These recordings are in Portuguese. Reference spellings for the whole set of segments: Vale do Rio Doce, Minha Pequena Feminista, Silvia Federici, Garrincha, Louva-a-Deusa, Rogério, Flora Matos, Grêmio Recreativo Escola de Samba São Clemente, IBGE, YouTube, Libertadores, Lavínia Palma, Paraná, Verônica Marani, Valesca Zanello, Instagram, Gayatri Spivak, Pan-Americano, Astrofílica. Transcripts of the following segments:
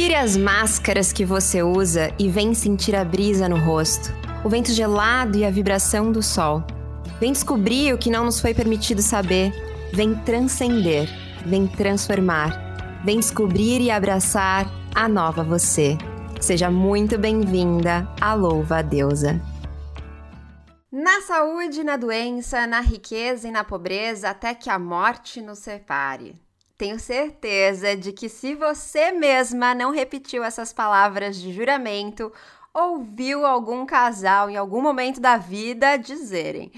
Tire as máscaras que você usa e vem sentir a brisa no rosto, o vento gelado e a vibração do sol. Vem descobrir o que não nos foi permitido saber. Vem transcender, vem transformar, vem descobrir e abraçar a nova você. Seja muito bem-vinda à Louva-a-Deusa. Na saúde, na doença, na riqueza e na pobreza, até que a morte nos separe. Tenho certeza de que se você mesma não repetiu essas palavras de juramento, ouviu algum casal em algum momento da vida dizerem.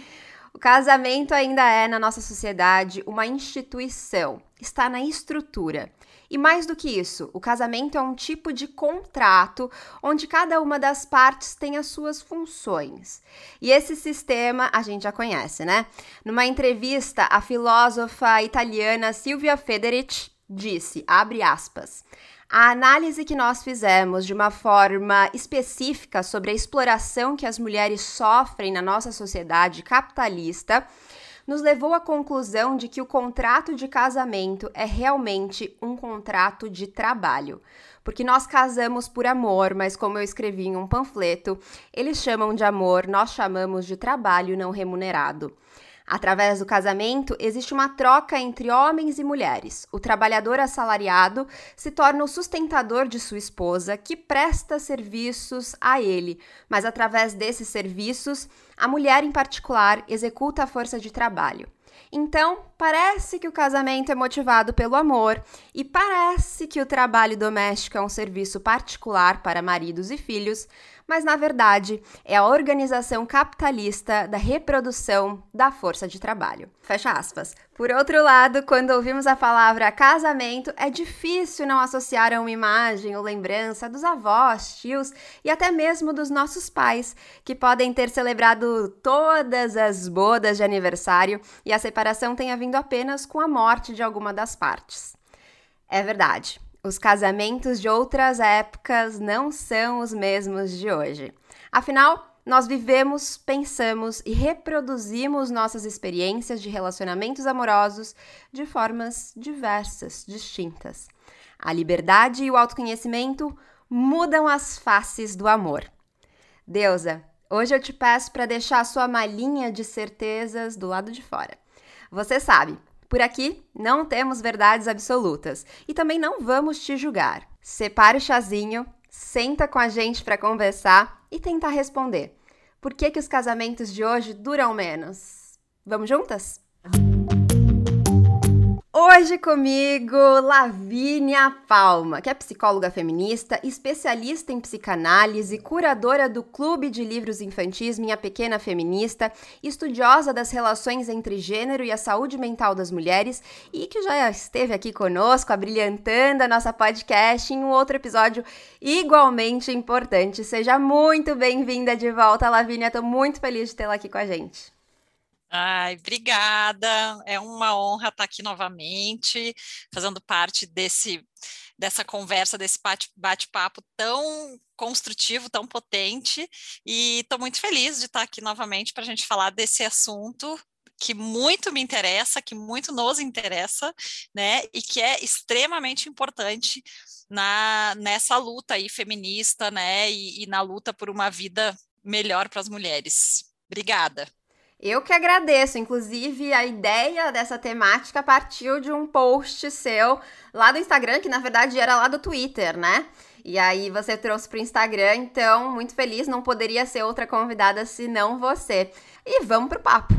O casamento ainda é, na nossa sociedade, uma instituição, está na estrutura. E mais do que isso, o casamento é um tipo de contrato onde cada uma das partes tem as suas funções. E esse sistema a gente já conhece, né? Numa entrevista, a filósofa italiana Silvia Federici disse, abre aspas, a análise que nós fizemos de uma forma específica sobre a exploração que as mulheres sofrem na nossa sociedade capitalista nos levou à conclusão de que o contrato de casamento é realmente um contrato de trabalho. Porque nós casamos por amor, mas como eu escrevi em um panfleto, eles chamam de amor, nós chamamos de trabalho não remunerado. Através do casamento, existe uma troca entre homens e mulheres. O trabalhador assalariado se torna o sustentador de sua esposa, que presta serviços a ele. Mas através desses serviços, a mulher em particular executa a força de trabalho. Então, parece que o casamento é motivado pelo amor e parece que o trabalho doméstico é um serviço particular para maridos e filhos, mas, na verdade, é a organização capitalista da reprodução da força de trabalho. Fecha aspas. Por outro lado, quando ouvimos a palavra casamento, é difícil não associar a uma imagem ou lembrança dos avós, tios e até mesmo dos nossos pais, que podem ter celebrado todas as bodas de aniversário e a separação tenha vindo apenas com a morte de alguma das partes. É verdade. Os casamentos de outras épocas não são os mesmos de hoje. Afinal, nós vivemos, pensamos e reproduzimos nossas experiências de relacionamentos amorosos de formas diversas, distintas. A liberdade e o autoconhecimento mudam as faces do amor. Deusa, hoje eu te peço para deixar a sua malinha de certezas do lado de fora. Você sabe, por aqui, não temos verdades absolutas e também não vamos te julgar. Separa o chazinho, senta com a gente para conversar e tentar responder. Por que os casamentos de hoje duram menos? Vamos juntas? Hoje comigo, Lavínia Palma, que é psicóloga feminista, especialista em psicanálise, curadora do Clube de Livros Infantis Minha Pequena Feminista, estudiosa das relações entre gênero e a saúde mental das mulheres e que já esteve aqui conosco, abrilhantando a nossa podcast em um outro episódio igualmente importante. Seja muito bem-vinda de volta, Lavínia. Estou muito feliz de tê-la aqui com a gente. Ai, obrigada, é uma honra estar aqui novamente, fazendo parte dessa conversa, desse bate-papo tão construtivo, tão potente, e estou muito feliz de estar aqui novamente para a gente falar desse assunto que muito me interessa, que muito nos interessa, né, e que é extremamente importante nessa luta aí feminista, né, e na luta por uma vida melhor para as mulheres. Obrigada. Eu que agradeço, inclusive a ideia dessa temática partiu de um post seu lá do Instagram, que na verdade era lá do Twitter, né? E aí você trouxe para o Instagram, então muito feliz, não poderia ser outra convidada senão você. E vamos pro papo!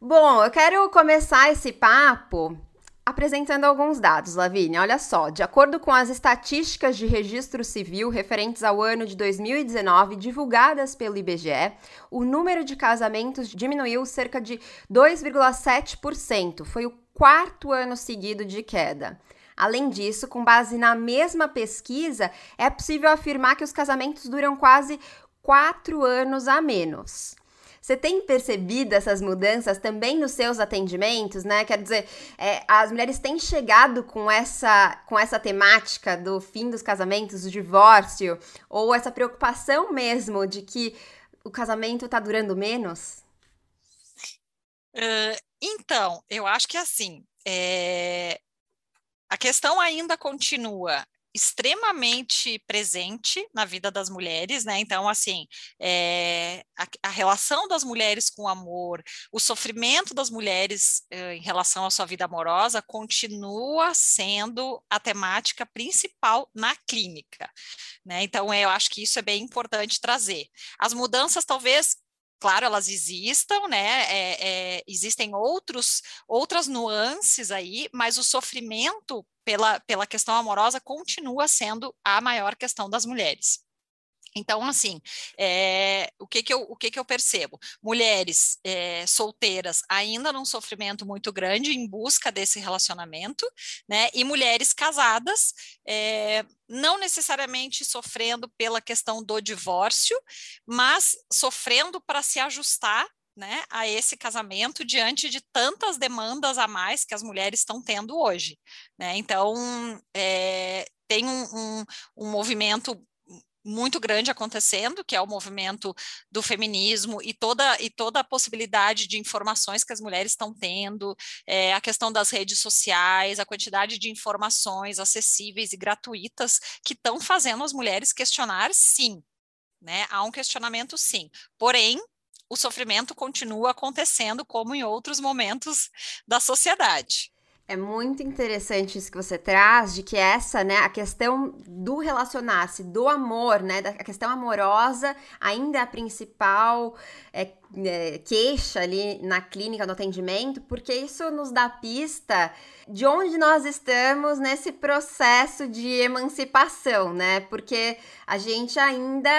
Bom, eu quero começar esse papo apresentando alguns dados, Lavínia. Olha só, de acordo com as estatísticas de registro civil referentes ao ano de 2019, divulgadas pelo IBGE, o número de casamentos diminuiu cerca de 2,7%. Foi o quarto ano seguido de queda. Além disso, com base na mesma pesquisa, é possível afirmar que os casamentos duram quase 4 anos a menos. Você tem percebido essas mudanças também nos seus atendimentos, né? Quer dizer, as mulheres têm chegado com essa temática do fim dos casamentos, do divórcio, ou essa preocupação mesmo de que o casamento está durando menos? Então, eu acho que assim, A questão ainda continua extremamente presente na vida das mulheres, né? Então, assim, a relação das mulheres com o amor, o sofrimento das mulheres em relação à sua vida amorosa continua sendo a temática principal na clínica, né? Então, eu acho que isso é bem importante trazer. As mudanças, talvez, claro, elas existam, né? Existem outras nuances aí, mas o sofrimento pela questão amorosa continua sendo a maior questão das mulheres. Então, assim, o que eu percebo? Mulheres solteiras ainda num sofrimento muito grande em busca desse relacionamento, né? E mulheres casadas não necessariamente sofrendo pela questão do divórcio, mas sofrendo para se ajustar, né, a esse casamento diante de tantas demandas a mais que as mulheres estão tendo hoje, né? Então, tem um movimento muito grande acontecendo, que é o movimento do feminismo e toda a possibilidade de informações que as mulheres estão tendo, a questão das redes sociais, a quantidade de informações acessíveis e gratuitas que estão fazendo as mulheres questionar, sim, né? Há um questionamento, sim, porém, o sofrimento continua acontecendo como em outros momentos da sociedade. É muito interessante isso que você traz, de que essa, né, a questão do relacionar-se, do amor, né, da questão amorosa, ainda é a principal queixa ali na clínica, no atendimento, porque isso nos dá pista de onde nós estamos nesse processo de emancipação, né, porque a gente ainda...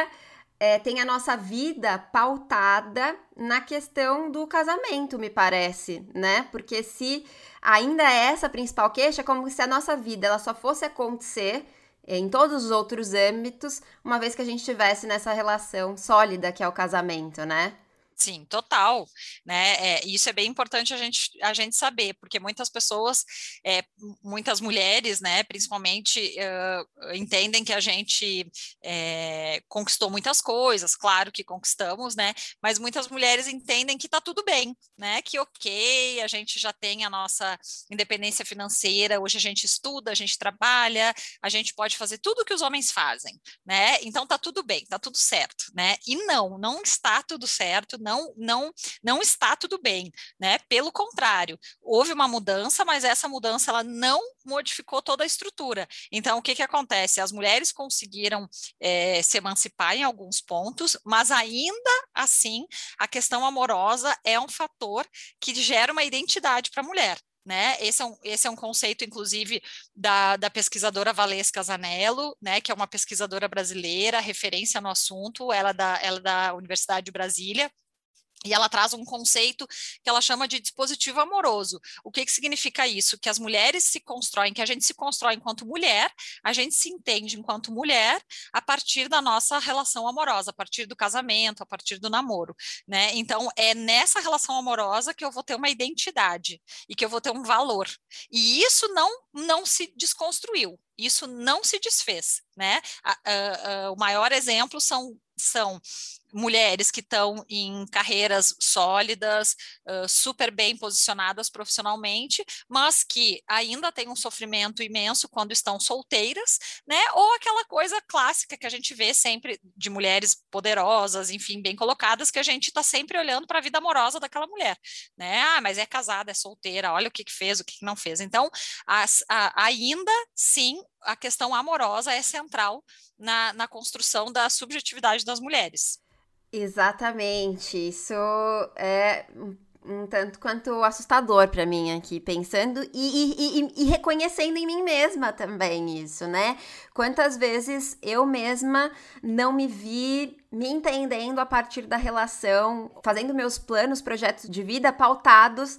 tem a nossa vida pautada na questão do casamento, me parece, né? Porque se ainda é essa a principal queixa, é como se a nossa vida ela só fosse acontecer em todos os outros âmbitos, uma vez que a gente estivesse nessa relação sólida que é o casamento, né? Sim, total, né? Isso é bem importante a gente saber, porque muitas pessoas, muitas mulheres, né, principalmente, entendem que a gente conquistou muitas coisas, claro que conquistamos, né? Mas muitas mulheres entendem que tá tudo bem, né? Que ok, a gente já tem a nossa independência financeira, hoje a gente estuda, a gente trabalha, a gente pode fazer tudo que os homens fazem, né? Então tá tudo bem, tá tudo certo, né? E não está tudo certo, não está tudo bem, né? Pelo contrário, houve uma mudança, mas essa mudança ela não modificou toda a estrutura. Então, o que acontece? As mulheres conseguiram se emancipar em alguns pontos, mas ainda assim, a questão amorosa é um fator que gera uma identidade para a mulher, né? Esse é um conceito, inclusive, da pesquisadora Valesca Zanello, né, que é uma pesquisadora brasileira, referência no assunto, ela é da Universidade de Brasília, e ela traz um conceito que ela chama de dispositivo amoroso. O que significa isso? Que as mulheres se constroem, que a gente se constrói enquanto mulher, a gente se entende enquanto mulher a partir da nossa relação amorosa, a partir do casamento, a partir do namoro, né? Então, é nessa relação amorosa que eu vou ter uma identidade e que eu vou ter um valor. E isso não se desconstruiu, isso não se desfez, né? O maior exemplo são mulheres que estão em carreiras sólidas, super bem posicionadas profissionalmente, mas que ainda têm um sofrimento imenso quando estão solteiras, né? Ou aquela coisa clássica que a gente vê sempre de mulheres poderosas, enfim, bem colocadas, que a gente está sempre olhando para a vida amorosa daquela mulher, né? Ah, mas é casada, é solteira, olha o que fez, o que não fez. Então, ainda sim, a questão amorosa é central na construção da subjetividade das mulheres. Exatamente, isso é um tanto quanto assustador para mim aqui, pensando e reconhecendo em mim mesma também isso, né? Quantas vezes eu mesma não me vi me entendendo a partir da relação, fazendo meus planos, projetos de vida pautados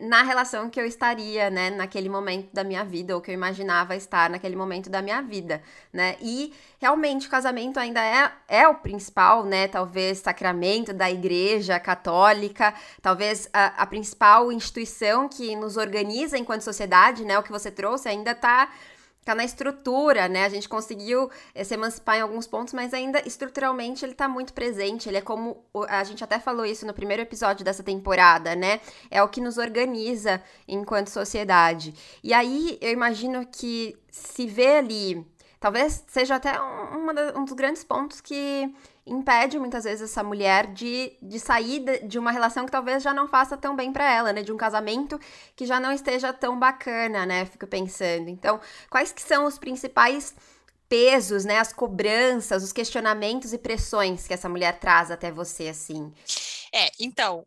na relação que eu estaria, né, naquele momento da minha vida, ou que eu imaginava estar naquele momento da minha vida, né? E realmente o casamento ainda é o principal, né, talvez sacramento da Igreja Católica, talvez a principal instituição que nos organiza enquanto sociedade, né? O que você trouxe ainda está tá na estrutura, né? A gente conseguiu se emancipar em alguns pontos, mas ainda estruturalmente ele tá muito presente. Ele é como, a gente até falou isso no primeiro episódio dessa temporada, né? É o que nos organiza enquanto sociedade. E aí eu imagino que se vê ali, talvez seja até um dos grandes pontos que impede muitas vezes essa mulher de sair de uma relação que talvez já não faça tão bem pra ela, né? De um casamento que já não esteja tão bacana, né? Fico pensando. Então, quais que são os principais pesos, né? As cobranças, os questionamentos e pressões que essa mulher traz até você, assim? Então,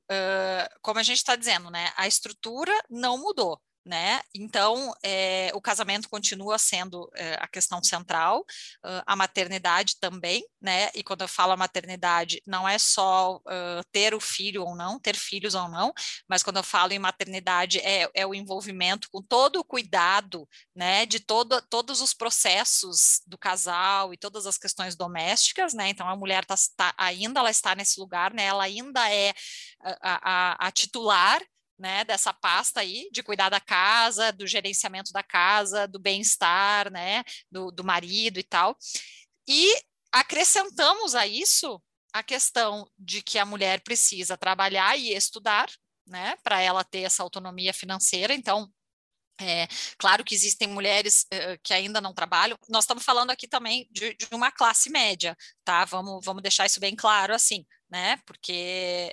como a gente tá dizendo, né? A estrutura não mudou, né? Então, o casamento continua sendo a questão central, a maternidade também, né? E quando eu falo maternidade, não é só ter o filho ou não, ter filhos ou não, mas quando eu falo em maternidade, é o envolvimento com todo o cuidado, né? De todos os processos do casal e todas as questões domésticas, né? Então, a mulher ainda ela está nesse lugar, né? Ela ainda é a titular, né, dessa pasta aí, de cuidar da casa, do gerenciamento da casa, do bem-estar, né, do marido e tal. E acrescentamos a isso a questão de que a mulher precisa trabalhar e estudar, né, para ela ter essa autonomia financeira. Então, claro que existem mulheres que ainda não trabalham. Nós estamos falando aqui também de uma classe média, tá? Vamos deixar isso bem claro, assim, né, porque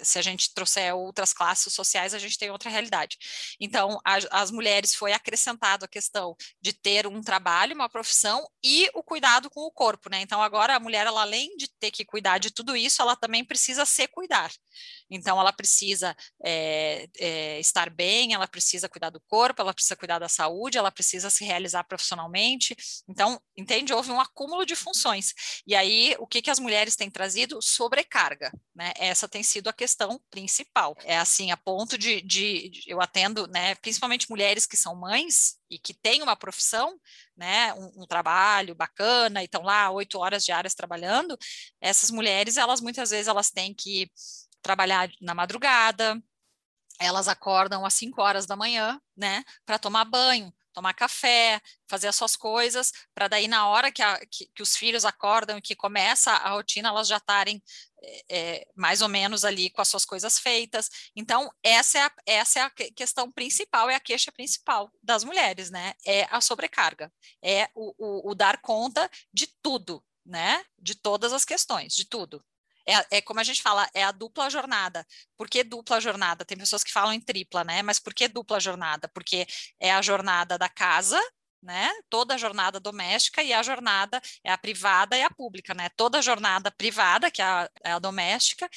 se a gente trouxer outras classes sociais, a gente tem outra realidade. Então, às mulheres foi acrescentado a questão de ter um trabalho, uma profissão e o cuidado com o corpo, né? Então, agora a mulher, ela, além de ter que cuidar de tudo isso, ela também precisa se cuidar. Então, ela precisa estar bem, ela precisa cuidar do corpo, ela precisa cuidar da saúde, ela precisa se realizar profissionalmente. Então, entende? Houve um acúmulo de funções. E aí, o que as mulheres têm trazido? Sobrecarga, né? Essa tem sido a questão principal. É assim, a ponto de eu atendo, né, principalmente mulheres que são mães e que têm uma profissão, né, um trabalho bacana, e estão lá 8 horas diárias trabalhando. Essas mulheres, elas muitas vezes elas têm que trabalhar na madrugada, elas acordam às 5 horas da manhã, né, para tomar banho, tomar café, fazer as suas coisas, para daí na hora que os filhos acordam e que começa a rotina, elas já estarem mais ou menos ali com as suas coisas feitas. Então, essa é a questão principal, é a queixa principal das mulheres, né? É a sobrecarga, é o dar conta de tudo, né? De todas as questões, de tudo. É como a gente fala, é a dupla jornada. Por que dupla jornada? Tem pessoas que falam em tripla, né? Mas por que dupla jornada? Porque é a jornada da casa, né? Toda a jornada doméstica, e a jornada é a privada e a pública, né? Toda a jornada privada, que é a doméstica,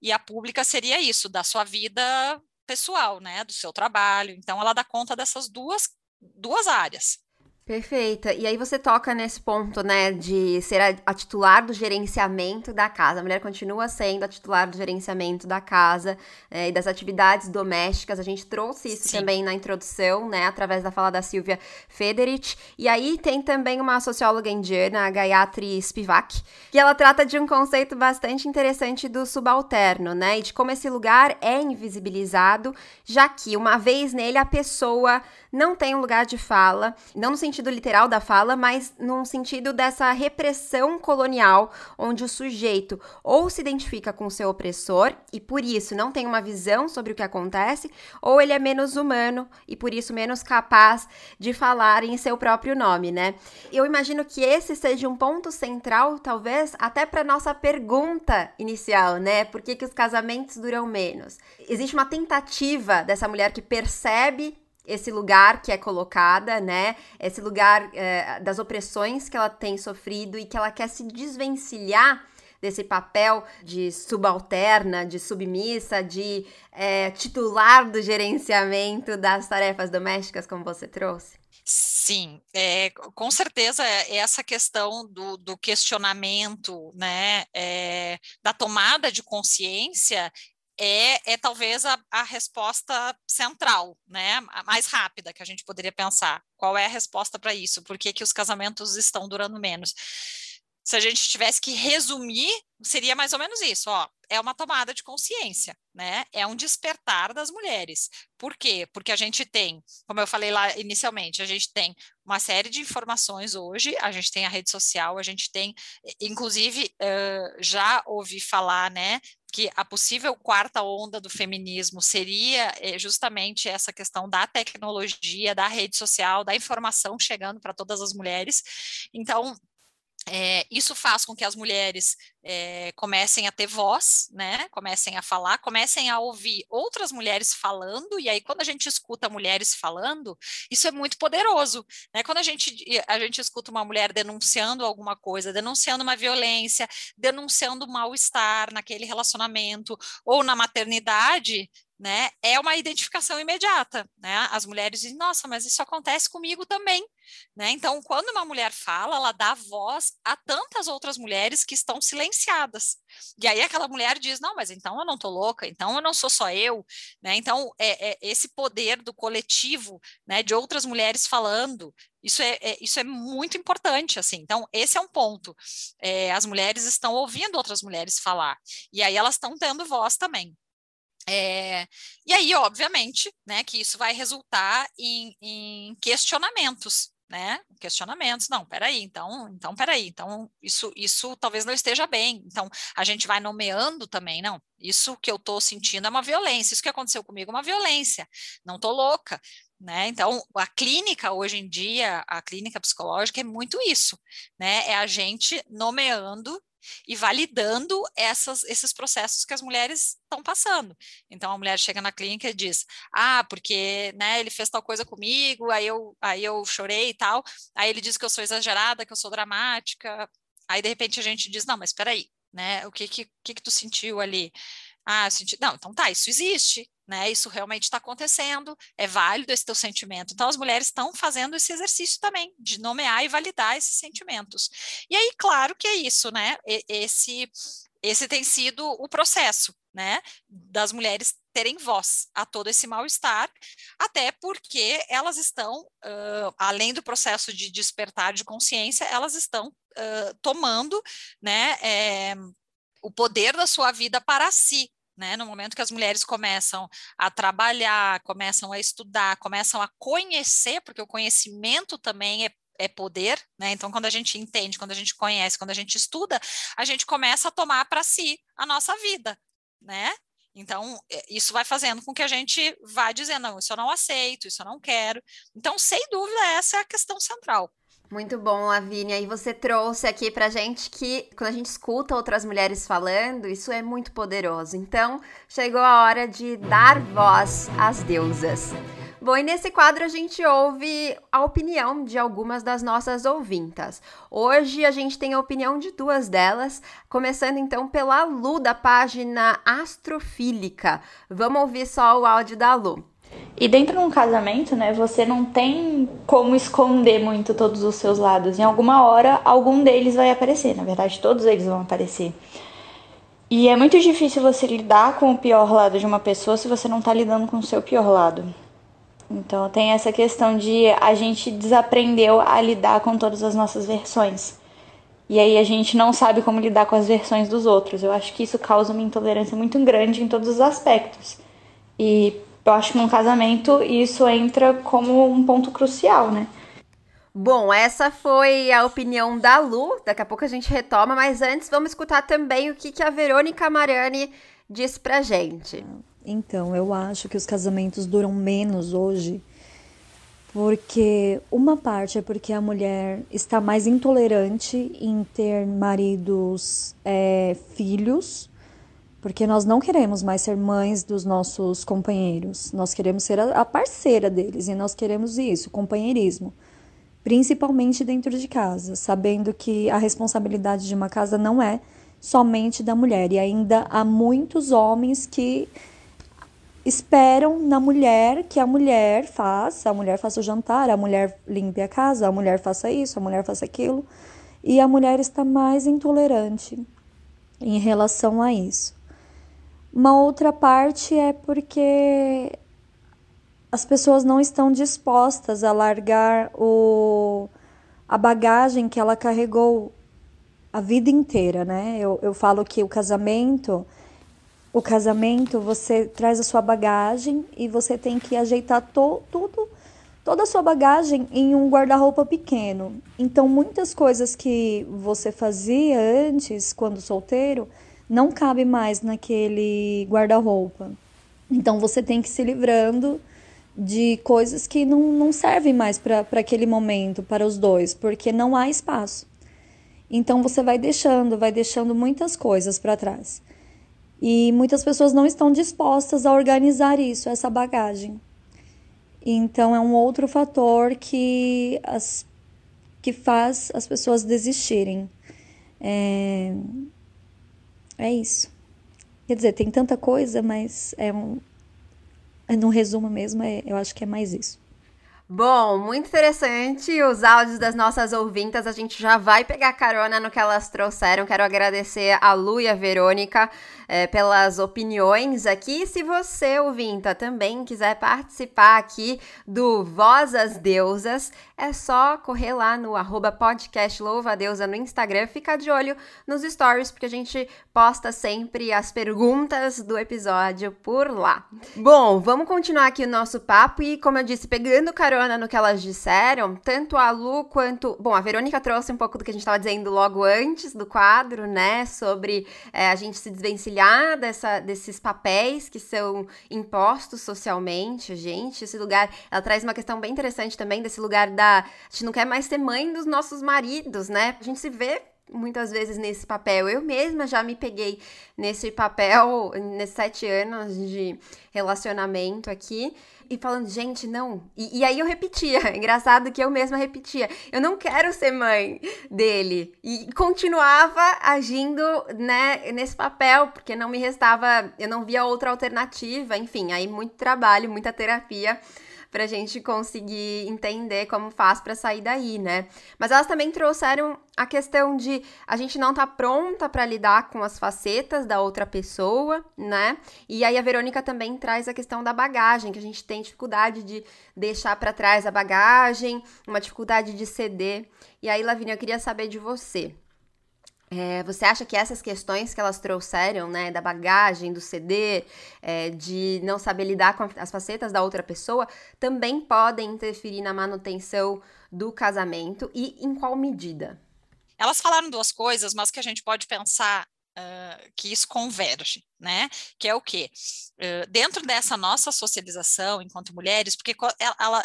e a pública seria isso, da sua vida pessoal, né? Do seu trabalho. Então, ela dá conta dessas duas áreas. Perfeita. E aí você toca nesse ponto, né, de ser a titular do gerenciamento da casa. A mulher continua sendo a titular do gerenciamento da casa, e das atividades domésticas. A gente trouxe isso Sim. também na introdução, né, através da fala da Silvia Federici. E aí tem também uma socióloga indiana, a Gayatri Spivak, que ela trata de um conceito bastante interessante do subalterno, né, e de como esse lugar é invisibilizado, já que uma vez nele a pessoa não tem um lugar de fala, não no sentido literal da fala, mas num sentido dessa repressão colonial, onde o sujeito ou se identifica com o seu opressor e por isso não tem uma visão sobre o que acontece, ou ele é menos humano e por isso menos capaz de falar em seu próprio nome, né? Eu imagino que esse seja um ponto central, talvez, até para nossa pergunta inicial, né? Por que os casamentos duram menos? Existe uma tentativa dessa mulher que percebe esse lugar que é colocada, né? Esse lugar das opressões que ela tem sofrido e que ela quer se desvencilhar desse papel de subalterna, de submissa, de titular do gerenciamento das tarefas domésticas, como você trouxe. Sim, com certeza essa questão do questionamento, né? Da tomada de consciência, é talvez a resposta central, né? A mais rápida que a gente poderia pensar. Qual é a resposta para isso? Por que os casamentos estão durando menos? se a gente tivesse que resumir, seria mais ou menos isso, ó, é uma tomada de consciência, né? É um despertar das mulheres. Por quê? Porque a gente tem, como eu falei lá inicialmente, a gente tem uma série de informações hoje, a gente tem a rede social, a gente tem, inclusive, já ouvi falar, né, que a possível quarta onda do feminismo seria justamente essa questão da tecnologia, da rede social, da informação chegando para todas as mulheres. Então, isso faz com que as mulheres comecem a ter voz, né? Comecem a falar, comecem a ouvir outras mulheres falando, e aí quando a gente escuta mulheres falando, isso é muito poderoso, né? Quando a gente escuta uma mulher denunciando alguma coisa, denunciando uma violência, denunciando mal-estar naquele relacionamento ou na maternidade, né? É uma identificação imediata, né? As mulheres dizem, nossa, mas isso acontece comigo também, né? Então, quando uma mulher fala, ela dá voz a tantas outras mulheres que estão silenciadas, e aí aquela mulher diz, não, mas então eu não tô louca, então eu não sou só eu, né? Então, esse poder do coletivo, né, de outras mulheres falando, isso é muito importante, assim. Então, esse é um ponto, as mulheres estão ouvindo outras mulheres falar, e aí elas estão tendo voz também. E aí, obviamente, né, que isso vai resultar em questionamentos, né? Questionamentos, não, peraí, então peraí, então isso talvez não esteja bem. Então, a gente vai nomeando também, não, isso que eu estou sentindo é uma violência, isso que aconteceu comigo é uma violência, não estou louca, né? Então, a clínica hoje em dia, a clínica psicológica é muito isso, né? É a gente nomeando e validando esses processos que as mulheres estão passando. Então, a mulher chega na clínica e diz, porque, né, ele fez tal coisa comigo, aí eu chorei e tal, aí ele diz que eu sou exagerada, que eu sou dramática, aí, de repente, a gente diz, não, mas peraí, né, o que tu sentiu ali? Eu senti, não, então tá, isso existe, né, isso realmente está acontecendo, é válido esse teu sentimento. Então, as mulheres estão fazendo esse exercício também, de nomear e validar esses sentimentos. E aí, claro que é isso, né, esse tem sido o processo, né, das mulheres terem voz a todo esse mal-estar, até porque elas estão, além do processo de despertar de consciência, elas estão tomando, né, o poder da sua vida para si. Né, no momento que as mulheres começam a trabalhar, começam a estudar, começam a conhecer, porque o conhecimento também é poder, né? Então, quando a gente entende, quando a gente conhece, quando a gente estuda, a gente começa a tomar para si a nossa vida, né? Então, isso vai fazendo com que a gente vá dizendo, não, isso eu não aceito, isso eu não quero. Então, sem dúvida, essa é a questão central. Muito bom, Lavínia, e você trouxe aqui pra gente que quando a gente escuta outras mulheres falando, isso é muito poderoso, então chegou a hora de dar voz às deusas. Bom, e nesse quadro a gente ouve a opinião de algumas das nossas ouvintas. Hoje a gente tem a opinião de duas delas, começando então pela Lu, da página Astrofílica. Vamos ouvir só o áudio da Lu. E dentro de um casamento, né, você não tem como esconder muito todos os seus lados. Em alguma hora, algum deles vai aparecer. Na verdade, todos eles vão aparecer. E é muito difícil você lidar com o pior lado de uma pessoa se você não tá lidando com o seu pior lado. Então, tem essa questão de a gente desaprendeu a lidar com todas as nossas versões. E aí a gente não sabe como lidar com as versões dos outros. Eu acho que isso causa uma intolerância muito grande em todos os aspectos. E eu acho que num casamento isso entra como um ponto crucial, né? Bom, essa foi a opinião da Lu. Daqui a pouco a gente retoma, mas antes vamos escutar também o que a Verônica Marani diz pra gente. Então, eu acho que os casamentos duram menos hoje, porque uma parte é porque a mulher está mais intolerante em ter maridos, filhos, porque nós não queremos mais ser mães dos nossos companheiros. Nós queremos ser a parceira deles. E nós queremos isso, companheirismo. Principalmente dentro de casa. Sabendo que a responsabilidade de uma casa não é somente da mulher. E ainda há muitos homens que esperam na mulher que a mulher faça o jantar, a mulher limpe a casa, a mulher faça isso, a mulher faça aquilo. E a mulher está mais intolerante em relação a isso. Uma outra parte é porque as pessoas não estão dispostas a largar a bagagem que ela carregou a vida inteira, né? Eu falo que o casamento você traz a sua bagagem e você tem que ajeitar toda a sua bagagem em um guarda-roupa pequeno. Então, muitas coisas que você fazia antes, quando solteiro, não cabe mais naquele guarda-roupa. Então, você tem que ir se livrando de coisas que não servem mais para aquele momento, para os dois, porque não há espaço. Então, você vai deixando muitas coisas para trás. E muitas pessoas não estão dispostas a organizar isso, essa bagagem. Então, é um outro fator que faz as pessoas desistirem. É isso. Quer dizer, tem tanta coisa, mas no resumo mesmo, eu acho que é mais isso. Bom, muito interessante os áudios das nossas ouvintas, a gente já vai pegar carona no que elas trouxeram. Quero agradecer a Lu e a Verônica pelas opiniões aqui. Se você, ouvinta, também quiser participar aqui do Voz às Deusas, é só correr lá no @podcastLouva-a-Deusa no Instagram, fica de olho nos stories, porque a gente posta sempre as perguntas do episódio por lá. Bom, vamos continuar aqui o nosso papo e, como eu disse, pegando carona no que elas disseram, tanto a Lu quanto... Bom, a Verônica trouxe um pouco do que a gente estava dizendo logo antes do quadro, né? Sobre a gente se desvencilhar desses papéis que são impostos socialmente, gente. Esse lugar... Ela traz uma questão bem interessante também desse lugar da... A gente não quer mais ser mãe dos nossos maridos, né? A gente se vê muitas vezes nesse papel. Eu mesma já me peguei nesse papel, nesses 7 anos de relacionamento aqui. E falando, gente, não. E aí eu repetia. Engraçado que eu mesma repetia. Eu não quero ser mãe dele. E continuava agindo, né, nesse papel, porque não me restava, eu não via outra alternativa. Enfim, aí muito trabalho, muita terapia pra gente conseguir entender como faz pra sair daí, né? Mas elas também trouxeram a questão de a gente não tá pronta pra lidar com as facetas da outra pessoa, né? E aí a Verônica também traz a questão da bagagem, que a gente tem dificuldade de deixar pra trás a bagagem, uma dificuldade de ceder. E aí, Lavínia, eu queria saber de você. Você acha que essas questões que elas trouxeram, né, da bagagem, do ceder, de não saber lidar com as facetas da outra pessoa, também podem interferir na manutenção do casamento e em qual medida? Elas falaram 2 coisas, mas que a gente pode pensar que isso converge, né? Que é o quê? Dentro dessa nossa socialização enquanto mulheres, porque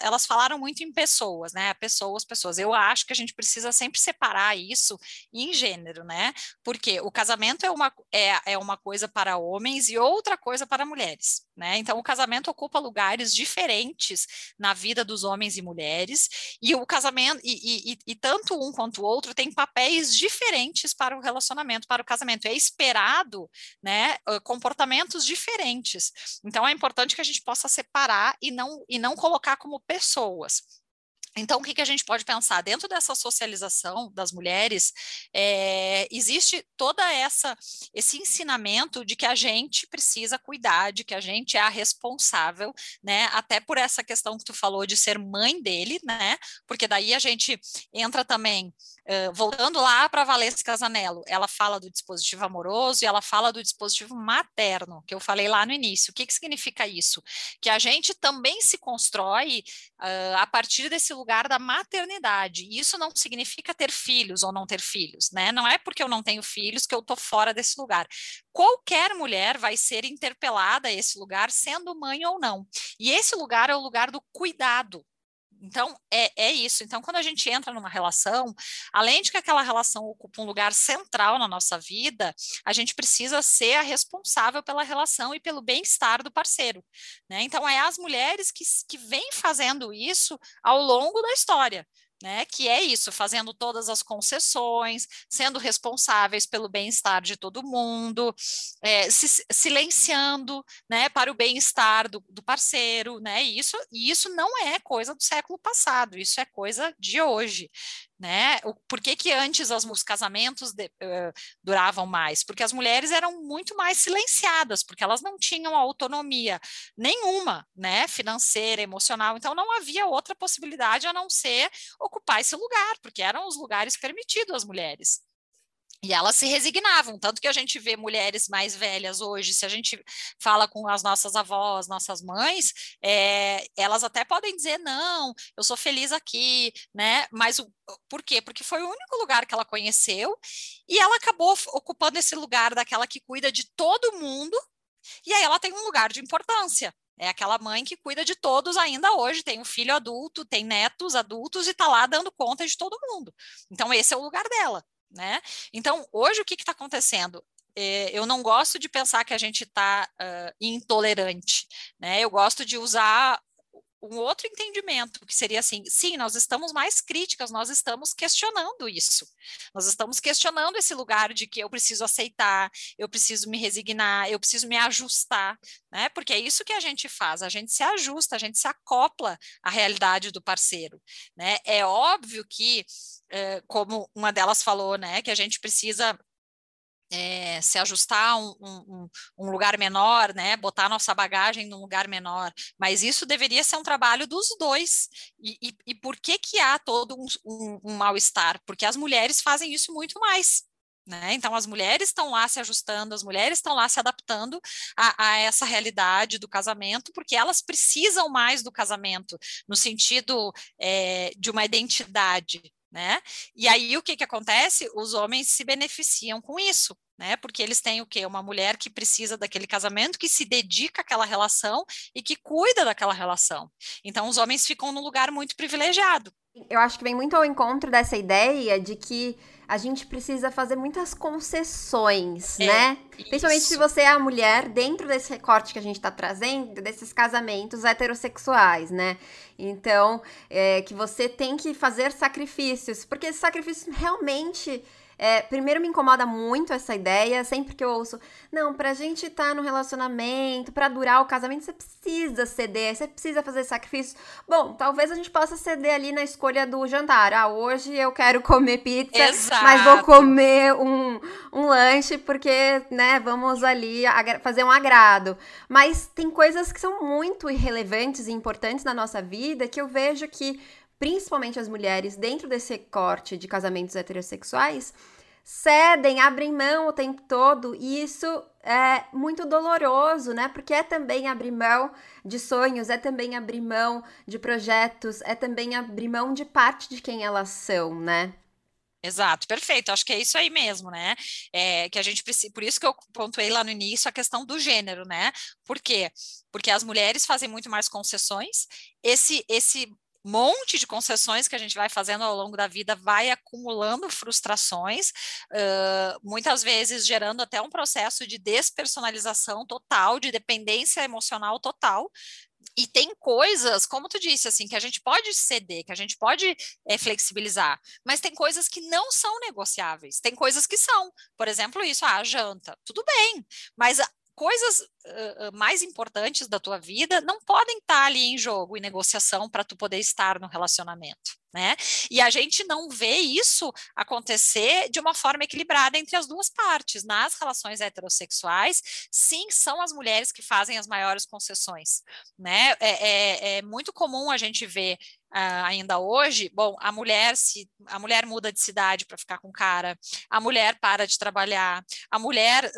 elas falaram muito em pessoas, né? Pessoas. Eu acho que a gente precisa sempre separar isso em gênero, né? Porque o casamento é uma coisa para homens e outra coisa para mulheres, né? Então, o casamento ocupa lugares diferentes na vida dos homens e mulheres, e o casamento, e tanto um quanto o outro tem papéis diferentes para o relacionamento, para o casamento. É esperado, né, comportamentos diferentes. Então, é importante que a gente possa separar e não colocar como pessoas. Então, o que a gente pode pensar? Dentro dessa socialização das mulheres, existe toda esse ensinamento de que a gente precisa cuidar, de que a gente é a responsável, né? Até por essa questão que tu falou de ser mãe dele, né? Porque daí a gente entra também... voltando lá para a Valesca Zanello, ela fala do dispositivo amoroso e ela fala do dispositivo materno, que eu falei lá no início. O que significa isso? Que a gente também se constrói a partir desse lugar da maternidade. Isso não significa ter filhos ou não ter filhos, né? Não é porque eu não tenho filhos que eu estou fora desse lugar. Qualquer mulher vai ser interpelada a esse lugar, sendo mãe ou não. E esse lugar é o lugar do cuidado. Então, é isso. Então, quando a gente entra numa relação, além de que aquela relação ocupa um lugar central na nossa vida, a gente precisa ser a responsável pela relação e pelo bem-estar do parceiro, né? Então, é as mulheres que vêm fazendo isso ao longo da história, né? Que é isso, fazendo todas as concessões, sendo responsáveis pelo bem-estar de todo mundo, se silenciando, né, para o bem-estar do parceiro, né? E isso não é coisa do século passado, isso é coisa de hoje, né? Por que antes os casamentos duravam mais? Porque as mulheres eram muito mais silenciadas, porque elas não tinham autonomia nenhuma, né, financeira, emocional. Então, não havia outra possibilidade a não ser ocupar esse lugar, porque eram os lugares permitidos às mulheres. E elas se resignavam, tanto que a gente vê mulheres mais velhas hoje, se a gente fala com as nossas avós, nossas mães, elas até podem dizer, não, eu sou feliz aqui, né? Mas por quê? Porque foi o único lugar que ela conheceu e ela acabou ocupando esse lugar daquela que cuida de todo mundo e aí ela tem um lugar de importância. É aquela mãe que cuida de todos ainda hoje, tem um filho adulto, tem netos adultos e tá lá dando conta de todo mundo. Então esse é o lugar dela. Né? Então, hoje o que está acontecendo? Eu não gosto de pensar que a gente está intolerante, né? Eu gosto de usar um outro entendimento, que seria assim, sim, nós estamos mais críticas, nós estamos questionando isso, nós estamos questionando esse lugar de que eu preciso aceitar, eu preciso me resignar, eu preciso me ajustar, né? Porque é isso que a gente faz, a gente se ajusta, a gente se acopla à realidade do parceiro, né? É óbvio que, como uma delas falou, né, que a gente precisa... se ajustar a um lugar menor, né? Botar a nossa bagagem num lugar menor, mas isso deveria ser um trabalho dos dois, e por que que há todo um mal-estar? Porque as mulheres fazem isso muito mais, né? Então as mulheres estão lá se ajustando, as mulheres estão lá se adaptando a essa realidade do casamento, porque elas precisam mais do casamento, no sentido de uma identidade, né? E aí o que que acontece? Os homens se beneficiam com isso, né? Porque eles têm o quê? Uma mulher que precisa daquele casamento, que se dedica àquela relação e que cuida daquela relação. Então os homens ficam num lugar muito privilegiado. Eu acho que vem muito ao encontro dessa ideia de que a gente precisa fazer muitas concessões, né? Isso. Principalmente se você é a mulher, dentro desse recorte que a gente está trazendo, desses casamentos heterossexuais, né? Então, que você tem que fazer sacrifícios, porque esses sacrifícios realmente... primeiro me incomoda muito essa ideia, sempre que eu ouço, não, pra gente estar no relacionamento, pra durar o casamento, você precisa ceder, você precisa fazer sacrifícios. Bom, talvez a gente possa ceder ali na escolha do jantar. Ah, hoje eu quero comer pizza, exato, mas vou comer um lanche, porque, né, vamos ali fazer um agrado. Mas tem coisas que são muito irrelevantes e importantes na nossa vida, que eu vejo que, principalmente as mulheres, dentro desse corte de casamentos heterossexuais, cedem, abrem mão o tempo todo, e isso é muito doloroso, né? Porque é também abrir mão de sonhos, é também abrir mão de projetos, é também abrir mão de parte de quem elas são, né? Exato, perfeito, acho que é isso aí mesmo, né? Que a gente precisa, por isso que eu pontuei lá no início a questão do gênero, né? Por quê? Porque as mulheres fazem muito mais concessões, esse monte de concessões que a gente vai fazendo ao longo da vida vai acumulando frustrações, muitas vezes gerando até um processo de despersonalização total, de dependência emocional total, e tem coisas, como tu disse, assim, que a gente pode ceder, que a gente pode flexibilizar, mas tem coisas que não são negociáveis, tem coisas que são, por exemplo, isso, a janta, tudo bem, mas coisas mais importantes da tua vida não podem estar ali em jogo, em negociação, para tu poder estar no relacionamento, né? E a gente não vê isso acontecer de uma forma equilibrada entre as duas partes. Nas relações heterossexuais, sim, são as mulheres que fazem as maiores concessões, né? É muito comum a gente ver ainda hoje, bom, a mulher muda de cidade para ficar com o cara, a mulher para de trabalhar, a mulher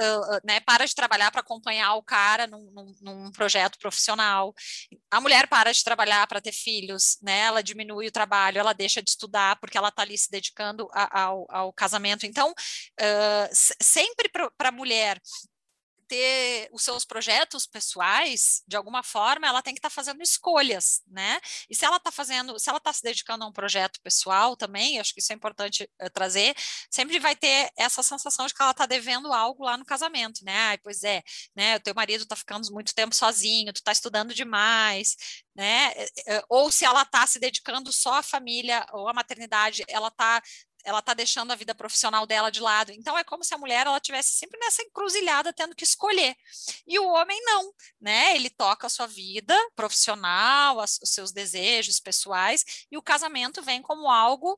né, para de trabalhar para acompanhar o cara num projeto profissional, a mulher para de trabalhar para ter filhos, né, ela diminui o trabalho, ela deixa de estudar porque ela está ali se dedicando ao casamento. Então, sempre para a mulher ter os seus projetos pessoais, de alguma forma, ela tem que estar fazendo escolhas, né? E se ela está se dedicando a um projeto pessoal também, acho que isso é importante trazer, sempre vai ter essa sensação de que ela está devendo algo lá no casamento, né? Ai, pois é, né? O teu marido está ficando muito tempo sozinho, tu está estudando demais, né? Ou se ela está se dedicando só à família ou à maternidade, ela está deixando a vida profissional dela de lado. Então, é como se a mulher ela tivesse sempre nessa encruzilhada, tendo que escolher. E o homem não, né? Ele toca a sua vida profissional, os seus desejos pessoais, e o casamento vem como algo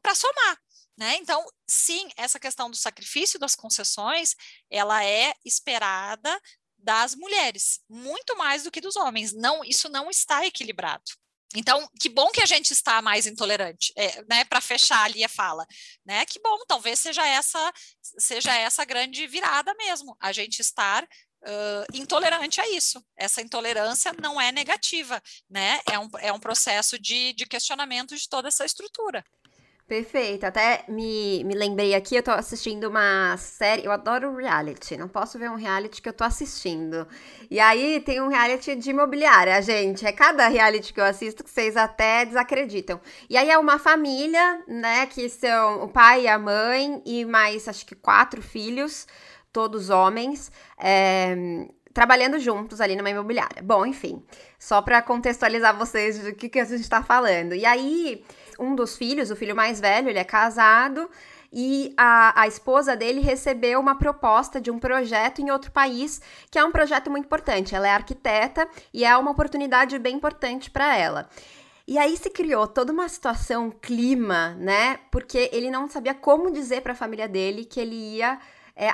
para somar, né? Então, sim, essa questão do sacrifício, das concessões, ela é esperada das mulheres, muito mais do que dos homens. Não, isso não está equilibrado. Então, que bom que a gente está mais intolerante, né? Para fechar ali a fala, né? Que bom, talvez seja essa grande virada mesmo, a gente estar intolerante a isso. Essa intolerância não é negativa, né? É um processo de questionamento de toda essa estrutura. Perfeito, até me lembrei aqui, eu tô assistindo uma série, eu adoro reality, não posso ver um reality que eu tô assistindo, e aí tem um reality de imobiliária, gente, é cada reality que eu assisto que vocês até desacreditam, e aí é uma família, né, que são o pai e a mãe e mais, acho que 4 filhos, todos homens, trabalhando juntos ali numa imobiliária. Bom, enfim, só para contextualizar vocês do que a gente tá falando. E aí, um dos filhos, o filho mais velho, ele é casado e a esposa dele recebeu uma proposta de um projeto em outro país, que é um projeto muito importante. Ela é arquiteta e é uma oportunidade bem importante para ela. E aí se criou toda uma situação, um clima, né? Porque ele não sabia como dizer para a família dele que ele ia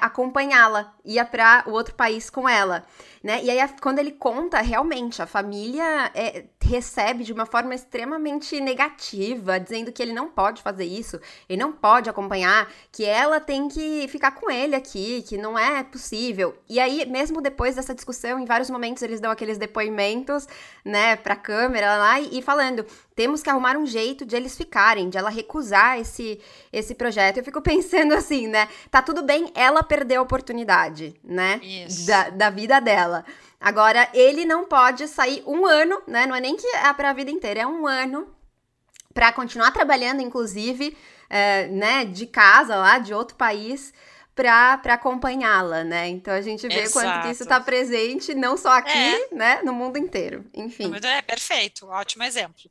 acompanhá-la, ia para o outro país com ela, né? E aí, quando ele conta, realmente, a família recebe de uma forma extremamente negativa, dizendo que ele não pode fazer isso, ele não pode acompanhar, que ela tem que ficar com ele aqui, que não é possível. E aí, mesmo depois dessa discussão, em vários momentos eles dão aqueles depoimentos, né, pra câmera lá, e falando, temos que arrumar um jeito de eles ficarem, de ela recusar esse projeto. Eu fico pensando assim, né? Tá tudo bem, ela perdeu a oportunidade, né? Isso. Da vida dela. Agora, ele não pode sair um ano, né? Não é nem que é pra vida inteira, é um ano pra continuar trabalhando, inclusive, né? De casa lá, de outro país, para acompanhá-la, né? Então a gente vê quanto que isso está presente, não só aqui, né? No mundo inteiro, enfim. É perfeito, ótimo exemplo.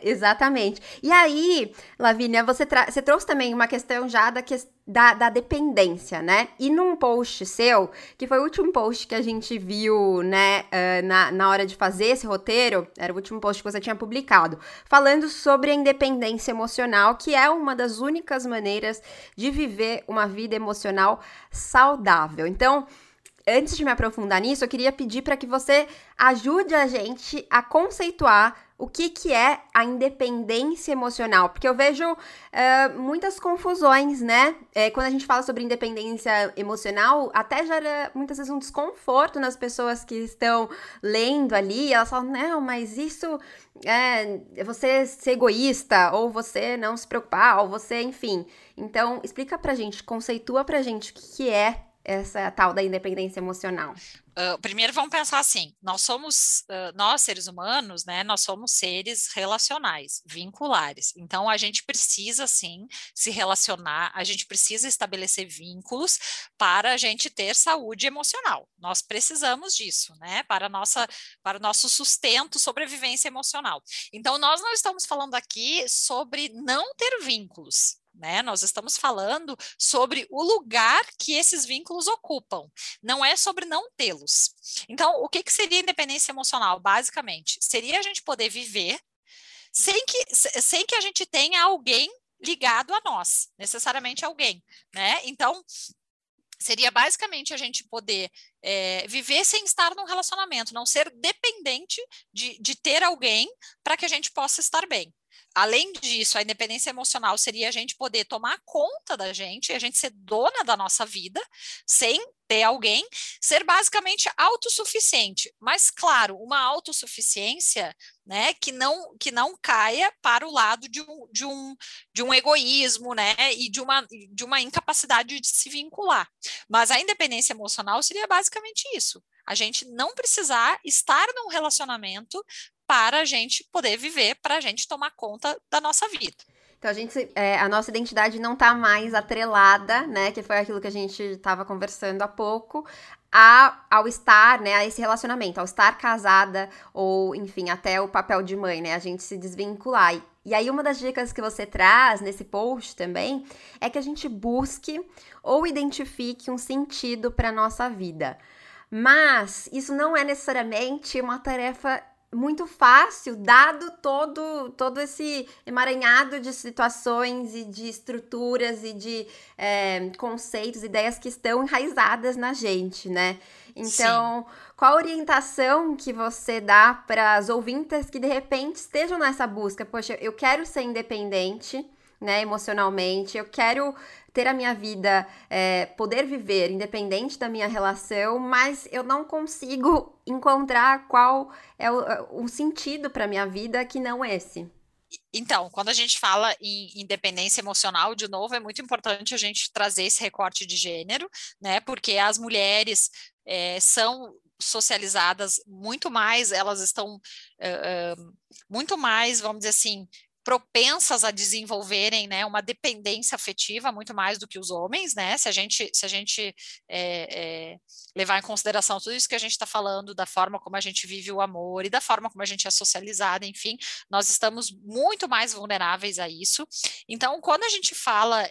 Exatamente. E aí, Lavínia, você trouxe também uma questão já da dependência, né? E num post seu, que foi o último post que a gente viu, né, na hora de fazer esse roteiro, era o último post que você tinha publicado, falando sobre a independência emocional, que é uma das únicas maneiras de viver uma vida emocional saudável. Então, antes de me aprofundar nisso, eu queria pedir para que você ajude a gente a conceituar o que é a independência emocional, porque eu vejo muitas confusões, né? Quando a gente fala sobre independência emocional, até gera muitas vezes um desconforto nas pessoas que estão lendo ali, elas falam, não, mas isso é você ser egoísta, ou você não se preocupar, ou você, enfim. Então, explica pra gente, conceitua pra gente o que é essa tal da independência emocional. Primeiro, vamos pensar assim, nós seres humanos, né, nós somos seres relacionais, vinculares, então a gente precisa sim se relacionar, a gente precisa estabelecer vínculos para a gente ter saúde emocional, nós precisamos disso, né, para o nosso sustento, sobrevivência emocional. Então nós não estamos falando aqui sobre não ter vínculos, né? Nós estamos falando sobre o lugar que esses vínculos ocupam, não é sobre não tê-los. Então, o que seria independência emocional, basicamente? Seria a gente poder viver sem que a gente tenha alguém ligado a nós, necessariamente alguém, né? Então, seria basicamente a gente poder viver sem estar num relacionamento, não ser dependente de ter alguém para que a gente possa estar bem. Além disso, a independência emocional seria a gente poder tomar conta da gente, a gente ser dona da nossa vida, sem ter alguém, ser basicamente autossuficiente. Mas, claro, uma autossuficiência, né, que não caia para o lado de um egoísmo, né, e de uma incapacidade de se vincular. Mas a independência emocional seria basicamente isso. A gente não precisar estar num relacionamento para a gente poder viver, para a gente tomar conta da nossa vida. Então, a nossa identidade não está mais atrelada, né, que foi aquilo que a gente estava conversando há pouco, ao estar, né, a esse relacionamento, ao estar casada ou, enfim, até o papel de mãe, né, a gente se desvincular. E aí, uma das dicas que você traz nesse post também é que a gente busque ou identifique um sentido para a nossa vida. Mas isso não é necessariamente uma tarefa muito fácil, dado todo esse emaranhado de situações e de estruturas e de conceitos, ideias que estão enraizadas na gente, né? Então, sim, qual a orientação que você dá para as ouvintas que, de repente, estejam nessa busca? Poxa, eu quero ser independente, né, emocionalmente, eu quero ter a minha vida, poder viver independente da minha relação, mas eu não consigo encontrar qual é o sentido para a minha vida que não esse. Então, quando a gente fala em independência emocional, de novo, é muito importante a gente trazer esse recorte de gênero, né, porque as mulheres são socializadas muito mais, elas estão muito mais, vamos dizer assim, propensas a desenvolverem, né, uma dependência afetiva muito mais do que os homens, né, se a gente levar em consideração tudo isso que a gente está falando, da forma como a gente vive o amor e da forma como a gente é socializada, enfim, nós estamos muito mais vulneráveis a isso. Então, quando a gente fala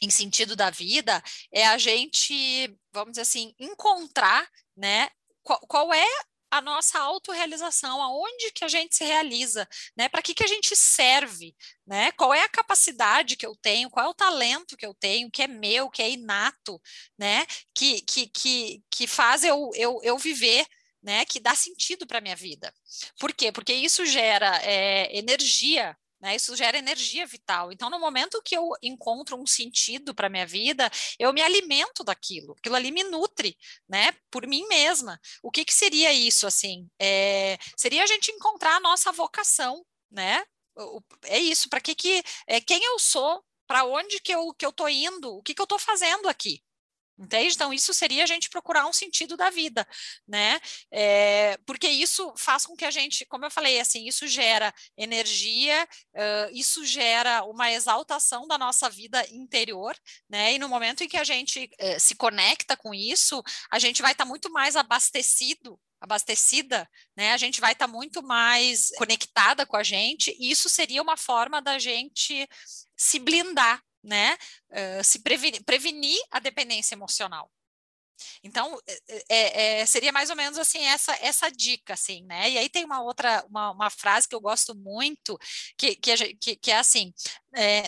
em sentido da vida, é a gente, vamos dizer assim, encontrar, né, qual é a nossa autorrealização, aonde que a gente se realiza, né? Para que a gente serve, né? Qual é a capacidade que eu tenho, qual é o talento que eu tenho, que é meu, que é inato, né? Que faz eu viver, né? Que dá sentido para a minha vida. Por quê? Porque isso gera energia, né? Isso gera energia vital. Então, no momento que eu encontro um sentido para a minha vida, eu me alimento daquilo. Aquilo ali me nutre, né? Por mim mesma. O que seria isso, assim? Seria a gente encontrar a nossa vocação, né? É isso. Para quem eu sou? Para onde que eu tô indo? O que eu tô fazendo aqui? Entende? Então, isso seria a gente procurar um sentido da vida, né? Porque isso faz com que a gente, como eu falei, assim, isso gera energia, isso gera uma exaltação da nossa vida interior, né? E no momento em que a gente se conecta com isso, a gente vai estar muito mais abastecida, né? A gente vai estar muito mais conectada com a gente, e isso seria uma forma da gente se blindar, né, se prevenir a dependência emocional. Então, seria mais ou menos assim essa dica, assim, né? E aí tem uma outra, uma frase que eu gosto muito, que é assim,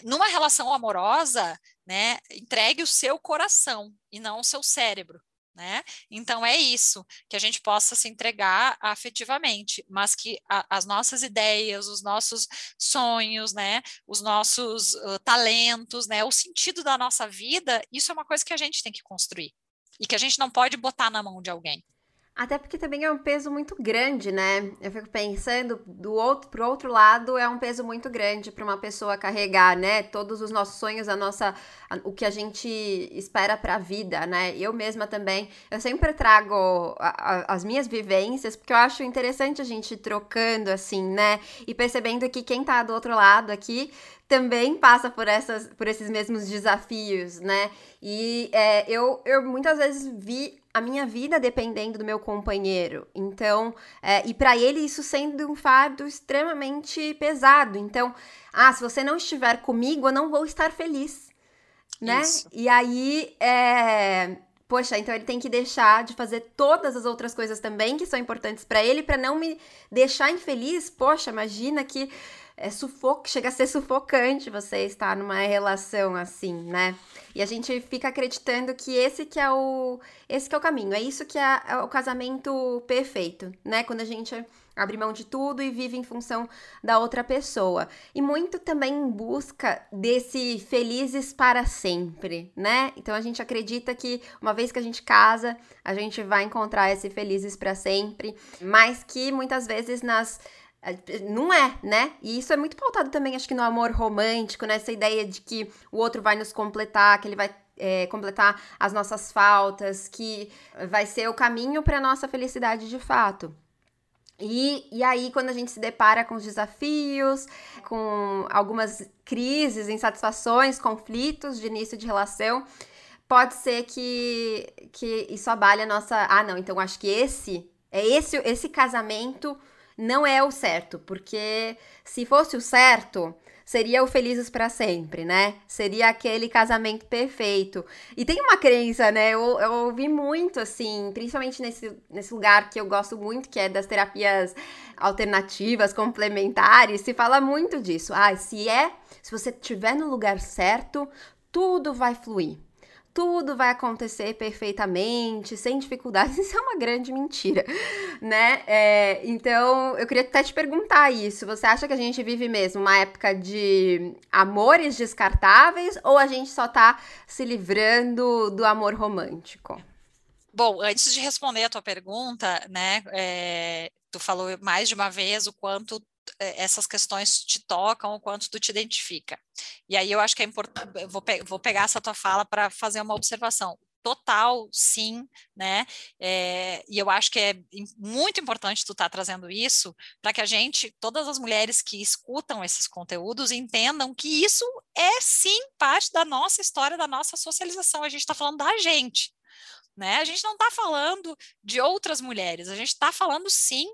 numa relação amorosa, né, entregue o seu coração e não o seu cérebro, né? Então, é isso, que a gente possa se entregar afetivamente, mas que as nossas ideias, os nossos sonhos, né? Os nossos talentos, né? O sentido da nossa vida, isso é uma coisa que a gente tem que construir e que a gente não pode botar na mão de alguém. Até porque também é um peso muito grande, né? Eu fico pensando, pro outro lado, é um peso muito grande para uma pessoa carregar, né? Todos os nossos sonhos, o que a gente espera para a vida, né? Eu mesma também, eu sempre trago as minhas vivências, porque eu acho interessante a gente trocando, assim, né? E percebendo que quem tá do outro lado aqui também passa por esses mesmos desafios, né? E eu muitas vezes vi a minha vida dependendo do meu companheiro, então, e para ele isso sendo um fardo extremamente pesado, então, se você não estiver comigo, eu não vou estar feliz, né? Isso. E aí, poxa, então ele tem que deixar de fazer todas as outras coisas também que são importantes para ele, para não me deixar infeliz. Poxa, imagina que chega a ser sufocante você estar numa relação assim, né? E a gente fica acreditando que esse que é o caminho, é isso que é o casamento perfeito, né? Quando a gente abre mão de tudo e vive em função da outra pessoa. E muito também em busca desse felizes para sempre, né? Então a gente acredita que uma vez que a gente casa, a gente vai encontrar esse felizes para sempre, mas que muitas vezes não é, né? E isso é muito pautado também, acho que no amor romântico, nessa ideia de que o outro vai nos completar, que ele vai completar as nossas faltas, que vai ser o caminho para a nossa felicidade de fato. E aí, quando a gente se depara com os desafios, com algumas crises, insatisfações, conflitos de início de relação, pode ser que isso abale a nossa... não, então acho que esse casamento não é o certo, porque se fosse o certo, seria o Felizes para Sempre, né? Seria aquele casamento perfeito. E tem uma crença, né? Eu ouvi muito, assim, principalmente nesse lugar que eu gosto muito, que é das terapias alternativas, complementares, se fala muito disso. Ah, se você estiver no lugar certo, tudo vai fluir. Tudo vai acontecer perfeitamente, sem dificuldades. Isso é uma grande mentira, né? Então, eu queria até te perguntar isso. Você acha que a gente vive mesmo uma época de amores descartáveis ou a gente só tá se livrando do amor romântico? Bom, antes de responder a tua pergunta, né? Tu falou mais de uma vez o quanto essas questões te tocam, o quanto tu te identifica. E aí eu acho que é importante, vou pegar essa tua fala para fazer uma observação. Total, sim, né? E eu acho que é muito importante tu estar trazendo isso para que a gente, todas as mulheres que escutam esses conteúdos, entendam que isso é, sim, parte da nossa história, da nossa socialização. A gente está falando da gente. Né? A gente não está falando de outras mulheres, a gente está falando sim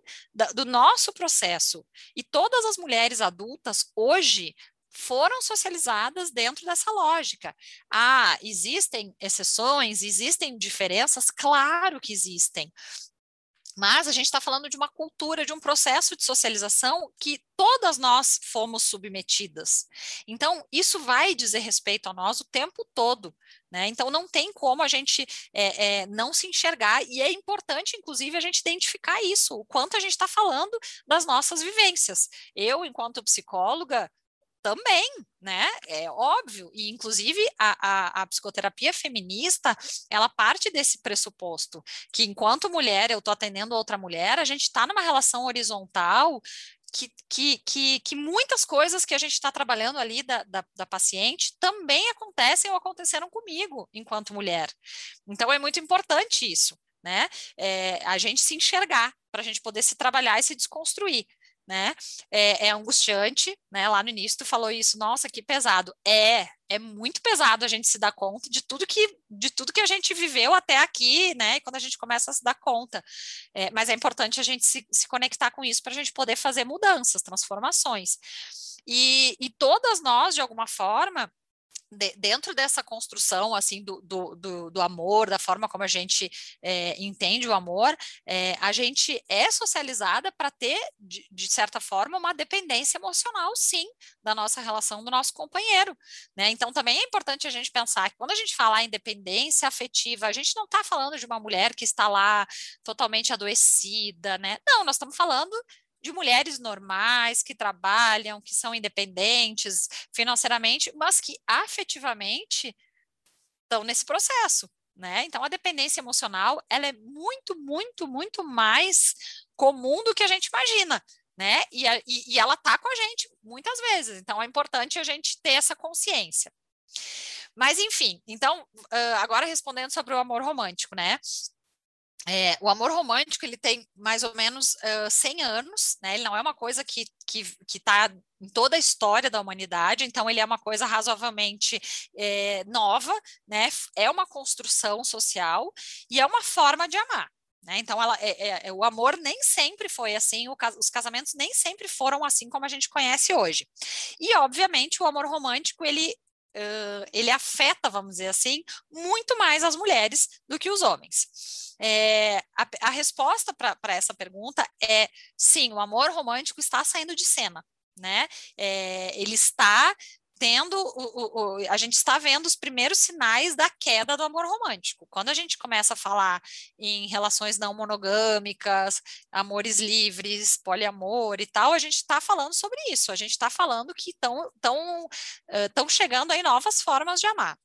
do nosso processo. E todas as mulheres adultas hoje foram socializadas dentro dessa lógica. Ah, existem exceções, existem diferenças? Claro que existem. Mas a gente está falando de uma cultura, de um processo de socialização que todas nós fomos submetidas. Então, isso vai dizer respeito a nós o tempo todo, né? Então, não tem como a gente não se enxergar, e é importante, inclusive, a gente identificar isso, o quanto a gente está falando das nossas vivências. Eu, enquanto psicóloga, também, né? É óbvio, e inclusive a psicoterapia feminista, ela parte desse pressuposto, que enquanto mulher, eu estou atendendo outra mulher, a gente está numa relação horizontal, que muitas coisas que a gente está trabalhando ali da paciente também acontecem ou aconteceram comigo, enquanto mulher. Então, é muito importante isso, né? A gente se enxergar, para a gente poder se trabalhar e se desconstruir. Né? É angustiante, né? Lá no início tu falou isso, nossa, que pesado. É muito pesado a gente se dar conta de tudo que a gente viveu até aqui, né? E quando a gente começa a se dar conta, mas é importante a gente se conectar com isso para a gente poder fazer mudanças, transformações. E todas nós, de alguma forma, dentro dessa construção, assim, do amor, da forma como a gente entende o amor, a gente é socializada para ter, de certa forma, uma dependência emocional, sim, da nossa relação, do nosso companheiro, né? Então, também é importante a gente pensar que quando a gente falar em dependência afetiva, a gente não está falando de uma mulher que está lá totalmente adoecida, né? Não, nós estamos falando de mulheres normais, que trabalham, que são independentes financeiramente, mas que afetivamente estão nesse processo, né? Então, a dependência emocional, ela é muito, muito, muito mais comum do que a gente imagina, né? E ela está com a gente muitas vezes, então é importante a gente ter essa consciência. Mas, enfim, então, agora respondendo sobre o amor romântico, né? O amor romântico, ele tem mais ou menos 100 anos, né? Ele não é uma coisa que está em toda a história da humanidade, então ele é uma coisa razoavelmente nova, né? É uma construção social e é uma forma de amar, né? Então o amor nem sempre foi assim, os casamentos nem sempre foram assim como a gente conhece hoje. E, obviamente, o amor romântico, ele afeta, vamos dizer assim, muito mais as mulheres do que os homens. A resposta para essa pergunta é, sim, o amor romântico está saindo de cena, né? Ele está tendo, a gente está vendo os primeiros sinais da queda do amor romântico. Quando a gente começa a falar em relações não monogâmicas, amores livres, poliamor e tal, a gente está falando sobre isso, a gente está falando que estão chegando aí novas formas de amar.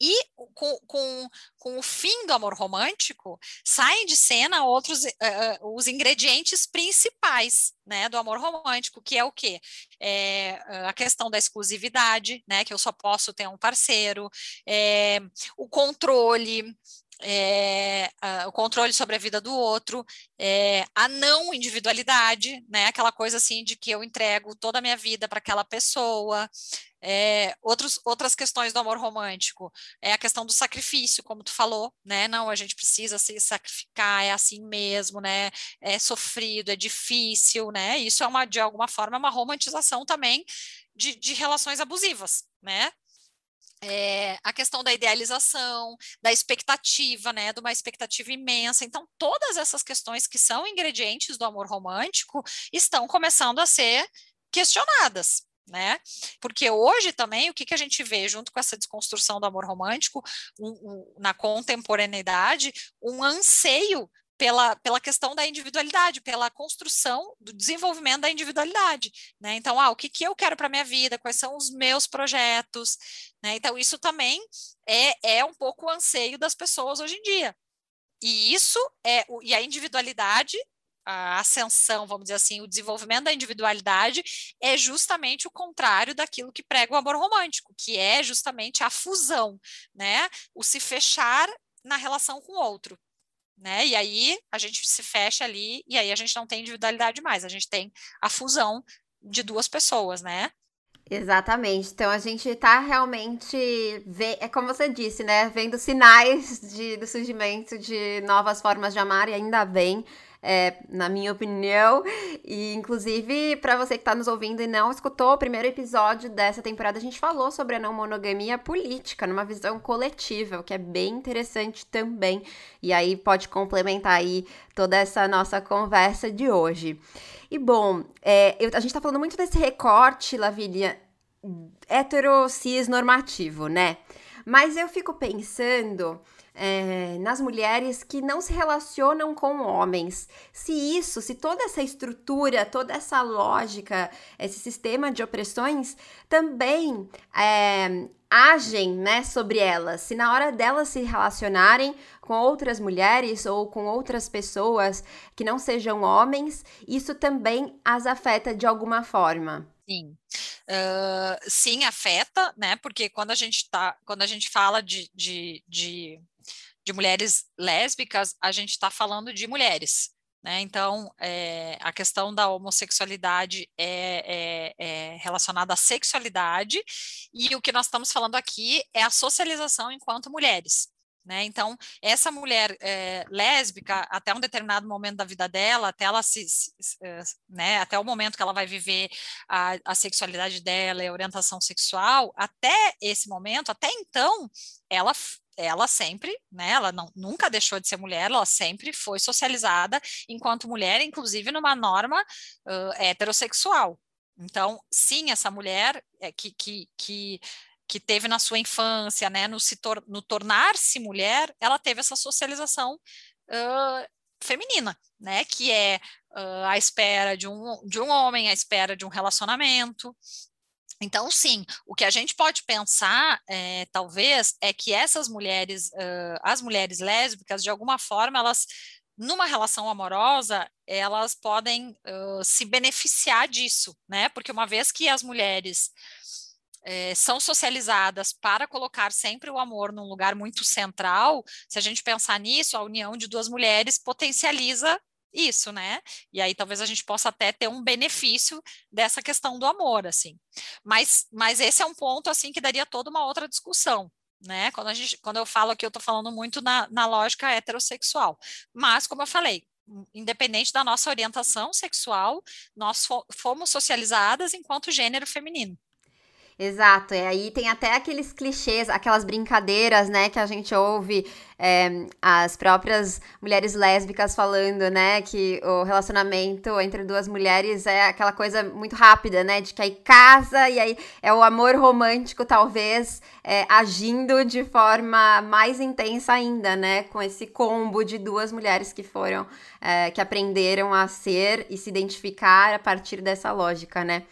E com o fim do amor romântico, saem de cena outros os ingredientes principais, né, do amor romântico, que é o quê? A questão da exclusividade, né, que eu só posso ter um parceiro, o controle, o controle sobre a vida do outro, a não individualidade, né, aquela coisa assim de que eu entrego toda a minha vida para aquela pessoa. Outras questões do amor romântico, a questão do sacrifício, como tu falou, né? Não, a gente precisa se sacrificar, é assim mesmo, né? É sofrido, é difícil, né? Isso é de alguma forma, uma romantização também de relações abusivas, né? A questão da idealização, da expectativa, né, de uma expectativa imensa. Então, todas essas questões que são ingredientes do amor romântico estão começando a ser questionadas, né? Porque hoje também o que a gente vê junto com essa desconstrução do amor romântico na contemporaneidade, um anseio pela questão da individualidade, pela construção do desenvolvimento da individualidade, né? Então, o que eu quero para a minha vida, quais são os meus projetos, né? Então, isso também é um pouco o anseio das pessoas hoje em dia. E isso e a individualidade, a ascensão, vamos dizer assim, o desenvolvimento da individualidade é justamente o contrário daquilo que prega o amor romântico, que é justamente a fusão, né? O se fechar na relação com o outro. Né? E aí a gente se fecha ali e aí a gente não tem individualidade mais, a gente tem a fusão de duas pessoas, né? Exatamente, então a gente tá realmente, é como você disse, né, vendo sinais do surgimento de novas formas de amar, e ainda bem, na minha opinião. E inclusive, para você que está nos ouvindo e não escutou o primeiro episódio dessa temporada, a gente falou sobre a não monogamia política, numa visão coletiva, o que é bem interessante também, e aí pode complementar aí toda essa nossa conversa de hoje. E bom, a gente está falando muito desse recorte, Lavínia, heterocis normativo, né? Mas eu fico pensando nas mulheres que não se relacionam com homens. Se toda essa estrutura, toda essa lógica, esse sistema de opressões também agem, né, sobre elas, se na hora delas se relacionarem com outras mulheres ou com outras pessoas que não sejam homens, isso também as afeta de alguma forma. Sim. Sim, afeta, né? Porque quando a gente fala de mulheres lésbicas, a gente está falando de mulheres, né? Então, a questão da homossexualidade é relacionada à sexualidade, e o que nós estamos falando aqui é a socialização enquanto mulheres, né? Então, essa mulher lésbica, até um determinado momento da vida dela, até ela né, até o momento que ela vai viver a sexualidade dela e a orientação sexual, até esse momento, até então, ela sempre, né, ela nunca deixou de ser mulher, ela sempre foi socializada enquanto mulher, inclusive numa norma heterossexual. Então, sim, essa mulher que teve na sua infância, né, no tornar-se mulher, ela teve essa socialização feminina, né, que é à espera de um homem, à espera de um relacionamento. Então, sim, o que a gente pode pensar, talvez, é que essas mulheres, as mulheres lésbicas, de alguma forma, elas, numa relação amorosa, elas podem se beneficiar disso, né, porque uma vez que as mulheres são socializadas para colocar sempre o amor num lugar muito central, se a gente pensar nisso, a união de duas mulheres potencializa isso, né? E aí talvez a gente possa até ter um benefício dessa questão do amor, assim. Mas esse é um ponto, assim, que daria toda uma outra discussão, né? Quando eu falo aqui, eu estou falando muito na lógica heterossexual. Mas, como eu falei, independente da nossa orientação sexual, nós fomos socializadas enquanto gênero feminino. Exato, e aí tem até aqueles clichês, aquelas brincadeiras, né, que a gente ouve as próprias mulheres lésbicas falando, né, que o relacionamento entre duas mulheres é aquela coisa muito rápida, né, de que aí casa e aí é o amor romântico talvez agindo de forma mais intensa ainda, né, com esse combo de duas mulheres que foram, que aprenderam a ser e se identificar a partir dessa lógica, né.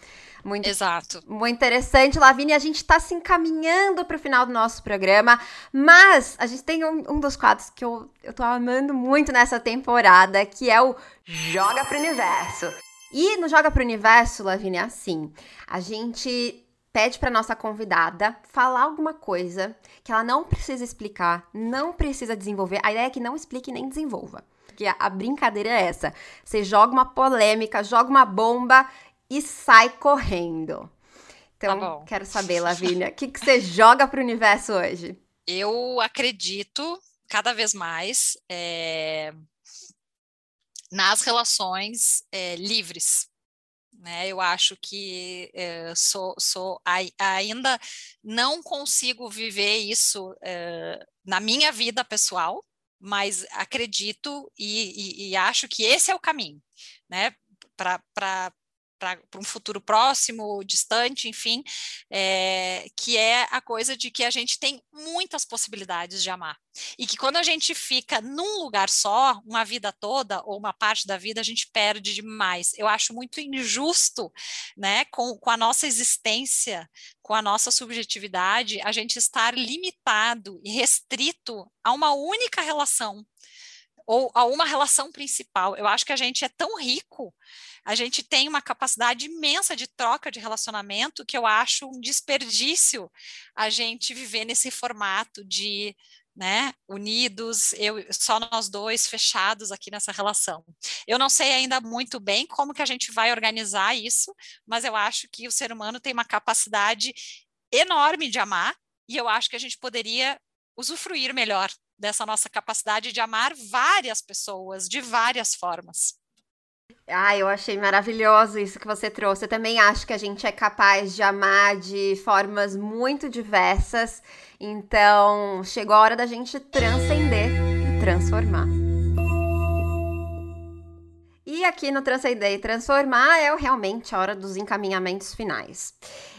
Muito, exato. Muito interessante, Lavínia. A gente está se encaminhando para o final do nosso programa, mas a gente tem um dos quadros que eu tô amando muito nessa temporada, que é o Joga pro Universo. E no Joga pro Universo, Lavínia, assim, a gente pede para nossa convidada falar alguma coisa que ela não precisa explicar, não precisa desenvolver. A ideia é que não explique nem desenvolva, porque a brincadeira é essa. Você joga uma polêmica, joga uma bomba e sai correndo. Então, tá, quero saber, Lavínia, o que você joga para o universo hoje? Eu acredito cada vez mais nas relações livres, né? Eu acho que ainda não consigo viver isso na minha vida pessoal, mas acredito e acho que esse é o caminho, né? Para um futuro próximo, distante, enfim, que é a coisa de que a gente tem muitas possibilidades de amar. E que quando a gente fica num lugar só, uma vida toda, ou uma parte da vida, a gente perde demais. Eu acho muito injusto, né, com a nossa existência, com a nossa subjetividade, a gente estar limitado e restrito a uma única relação, ou a uma relação principal. Eu acho que a gente é tão rico, a gente tem uma capacidade imensa de troca de relacionamento, que eu acho um desperdício a gente viver nesse formato de, né, unidos, só nós dois, fechados aqui nessa relação. Eu não sei ainda muito bem como que a gente vai organizar isso, mas eu acho que o ser humano tem uma capacidade enorme de amar, e eu acho que a gente poderia usufruir melhor dessa nossa capacidade de amar várias pessoas, de várias formas. Ah, eu achei maravilhoso isso que você trouxe. Eu também acho que a gente é capaz de amar de formas muito diversas. Então, chegou a hora da gente transcender e transformar. E aqui no Transcender e Transformar é realmente a hora dos encaminhamentos finais.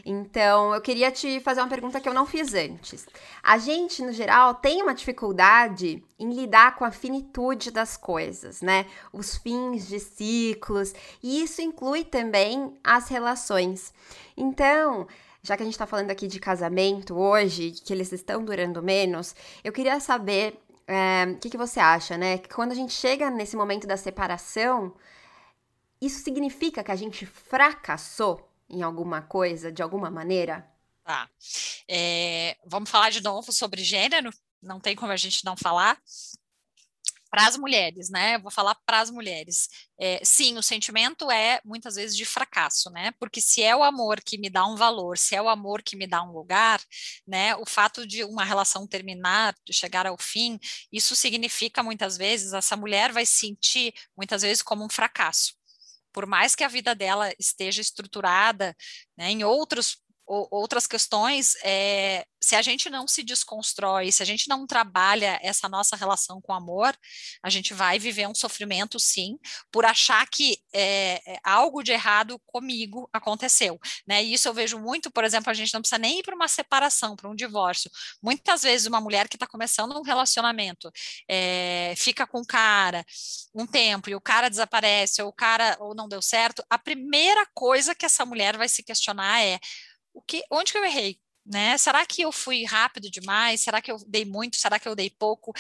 Então, eu queria te fazer uma pergunta que eu não fiz antes. A gente, no geral, tem uma dificuldade em lidar com a finitude das coisas, né? Os fins de ciclos, e isso inclui também as relações. Então, já que a gente está falando aqui de casamento hoje, que eles estão durando menos, eu queria saber... O que você acha, né? Que quando a gente chega nesse momento da separação, isso significa que a gente fracassou em alguma coisa, de alguma maneira? Tá. Vamos falar de novo sobre gênero? Não tem como a gente não falar. Para as mulheres, né? Eu vou falar para as mulheres. Sim, o sentimento é, muitas vezes, de fracasso, né? Porque se é o amor que me dá um valor, se é o amor que me dá um lugar, né? O fato de uma relação terminar, de chegar ao fim, isso significa, muitas vezes, essa mulher vai sentir, muitas vezes, como um fracasso. Por mais que a vida dela esteja estruturada, né, em outras questões, se a gente não se desconstrói, se a gente não trabalha essa nossa relação com o amor, a gente vai viver um sofrimento, sim, por achar que algo de errado comigo aconteceu, né? E isso eu vejo muito, por exemplo, a gente não precisa nem ir para uma separação, para um divórcio. Muitas vezes uma mulher que está começando um relacionamento fica com o cara um tempo e o cara desaparece, ou não deu certo, a primeira coisa que essa mulher vai se questionar é: onde que eu errei, né? Será que eu fui rápido demais? Será que eu dei muito? Será que eu dei pouco?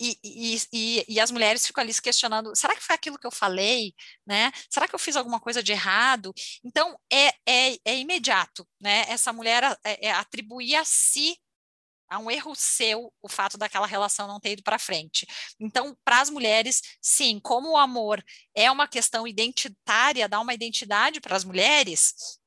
E as mulheres ficam ali se questionando: será que foi aquilo que eu falei, né? Será que eu fiz alguma coisa de errado? Então, é imediato, né? Essa mulher atribuir a si, a um erro seu, o fato daquela relação não ter ido para frente. Então, para as mulheres, sim, como o amor é uma questão identitária, dá uma identidade para as mulheres...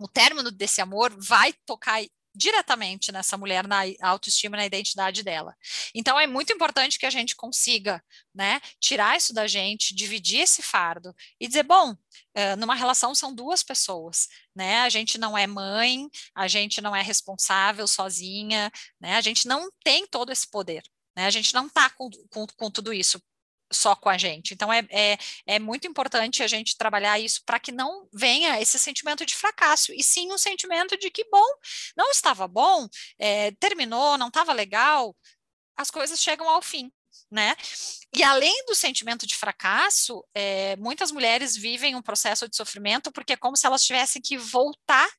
O término desse amor vai tocar diretamente nessa mulher, na autoestima, na identidade dela. Então, é muito importante que a gente consiga, né, tirar isso da gente, dividir esse fardo e dizer: bom, numa relação são duas pessoas, né? A gente não é mãe, a gente não é responsável sozinha, né? A gente não tem todo esse poder, né? A gente não está com tudo isso só com a gente. Então, é muito importante a gente trabalhar isso para que não venha esse sentimento de fracasso, e sim um sentimento de que, bom, não estava bom, terminou, não estava legal, as coisas chegam ao fim, né? E além do sentimento de fracasso, muitas mulheres vivem um processo de sofrimento porque é como se elas tivessem que voltar,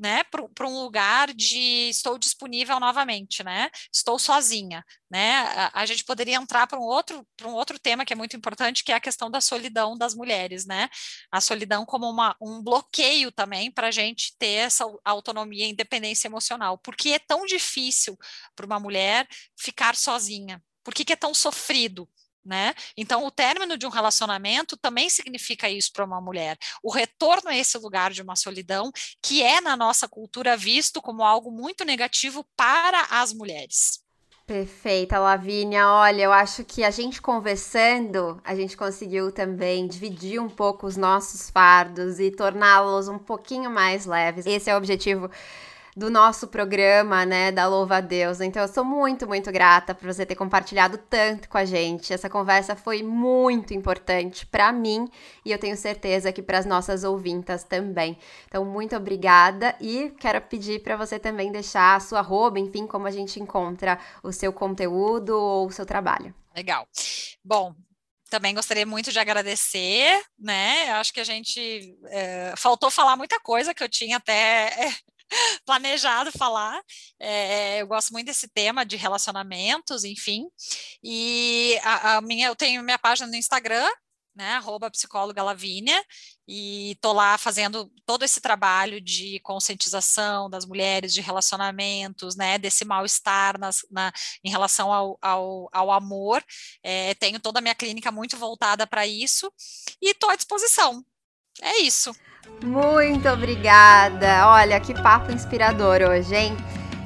né, para um lugar de estou disponível novamente, né, estou sozinha, né, a gente poderia entrar para um outro tema que é muito importante, que é a questão da solidão das mulheres, né, a solidão como um bloqueio também para a gente ter essa autonomia e independência emocional. Por que é tão difícil para uma mulher ficar sozinha? Por que é tão sofrido? Né? Então, o término de um relacionamento também significa isso para uma mulher. O retorno a esse lugar de uma solidão, que é na nossa cultura visto como algo muito negativo para as mulheres. Perfeita, Lavínia. Olha, eu acho que a gente conversando, a gente conseguiu também dividir um pouco os nossos fardos e torná-los um pouquinho mais leves. Esse é o objetivo do nosso programa, né, da Louva-a-Deusa. Então, eu sou muito, muito grata por você ter compartilhado tanto com a gente. Essa conversa foi muito importante para mim e eu tenho certeza que para as nossas ouvintas também. Então, muito obrigada e quero pedir para você também deixar a sua arroba, enfim, como a gente encontra o seu conteúdo ou o seu trabalho. Legal. Bom, também gostaria muito de agradecer, né, acho que a gente faltou falar muita coisa que eu tinha até planejado falar, eu gosto muito desse tema de relacionamentos, enfim, e eu tenho minha página no Instagram, né, @psicólogalavínia, e tô lá fazendo todo esse trabalho de conscientização das mulheres, de relacionamentos, né, desse mal-estar em relação ao amor, tenho toda a minha clínica muito voltada para isso, e tô à disposição, é isso. Muito obrigada! Olha, que papo inspirador hoje, hein?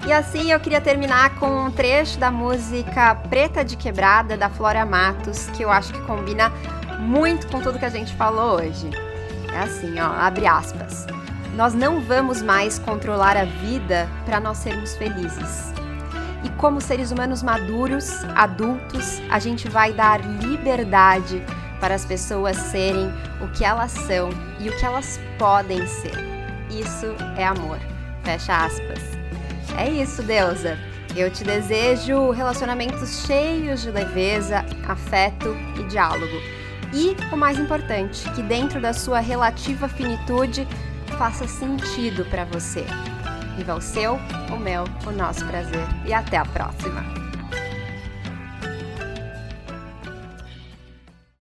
E assim eu queria terminar com um trecho da música Preta de Quebrada, da Flora Matos, que eu acho que combina muito com tudo que a gente falou hoje. É assim, ó, abre aspas. Nós não vamos mais controlar a vida para nós sermos felizes. E como seres humanos maduros, adultos, a gente vai dar liberdade para as pessoas serem o que elas são e o que elas podem ser. Isso é amor. Fecha aspas. É isso, deusa. Eu te desejo relacionamentos cheios de leveza, afeto e diálogo. E, o mais importante, que dentro da sua relativa finitude faça sentido para você. Viva o seu, o meu, o nosso prazer. E até a próxima!